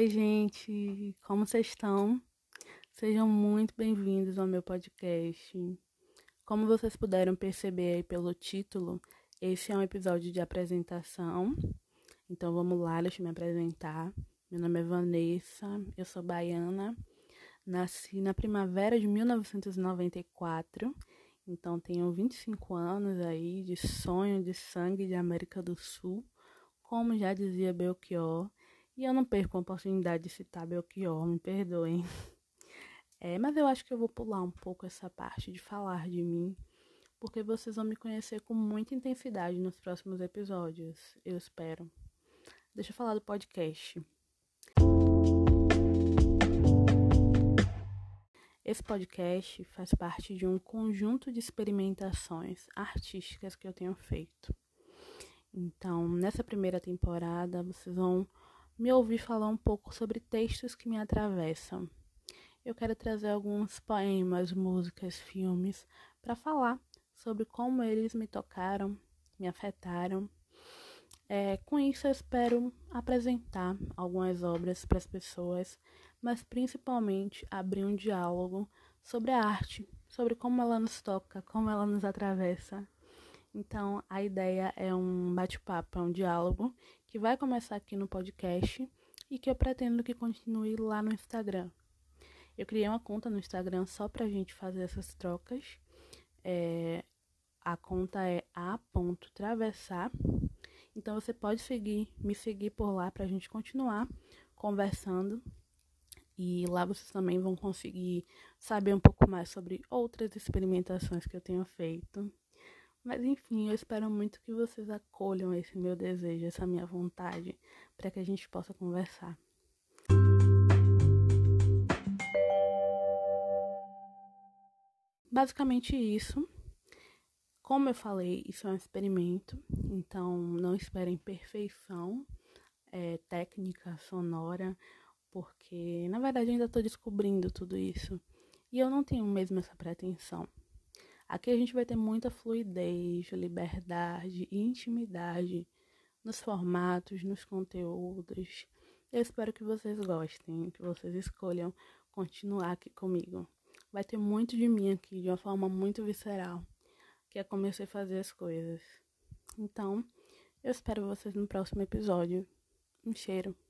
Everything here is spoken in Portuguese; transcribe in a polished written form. Oi, gente, como vocês estão? Sejam muito bem-vindos ao meu podcast. Como vocês puderam perceber aí pelo título, esse é um episódio de apresentação. Então vamos lá, deixa eu me apresentar. Meu nome é Vanessa, eu sou baiana, nasci na primavera de 1994, então tenho 25 anos aí de sonho, de sangue de América do Sul, como já dizia Belchior. E eu não perco a oportunidade de citar Belchior, me perdoem. Mas eu acho que eu vou pular um pouco essa parte de falar de mim, porque vocês vão me conhecer com muita intensidade nos próximos episódios, eu espero. Deixa eu falar do podcast. Esse podcast faz parte de um conjunto de experimentações artísticas que eu tenho feito. Então, nessa primeira temporada, vocês vão me ouvir falar um pouco sobre textos que me atravessam. Eu quero trazer alguns poemas, músicas, filmes para falar sobre como eles me tocaram, me afetaram. Com isso eu espero apresentar algumas obras para as pessoas, mas principalmente abrir um diálogo sobre a arte, sobre como ela nos toca, como ela nos atravessa. Então, a ideia é um bate-papo, é um diálogo que vai começar aqui no podcast e que eu pretendo que continue lá no Instagram. Eu criei uma conta no Instagram só pra gente fazer essas trocas. A conta é a.travessar. Então, você pode me seguir por lá pra gente continuar conversando. E lá vocês também vão conseguir saber um pouco mais sobre outras experimentações que eu tenho feito. Mas enfim, eu espero muito que vocês acolham esse meu desejo, essa minha vontade, para que a gente possa conversar. Basicamente isso. Como eu falei, isso é um experimento, então não esperem perfeição técnica, sonora, porque na verdade eu ainda estou descobrindo tudo isso. E eu não tenho mesmo essa pretensão. Aqui a gente vai ter muita fluidez, liberdade e intimidade nos formatos, nos conteúdos. Eu espero que vocês gostem, que vocês escolham continuar aqui comigo. Vai ter muito de mim aqui, de uma forma muito visceral, que é como eu sei fazer as coisas. Então, eu espero vocês no próximo episódio. Um cheiro!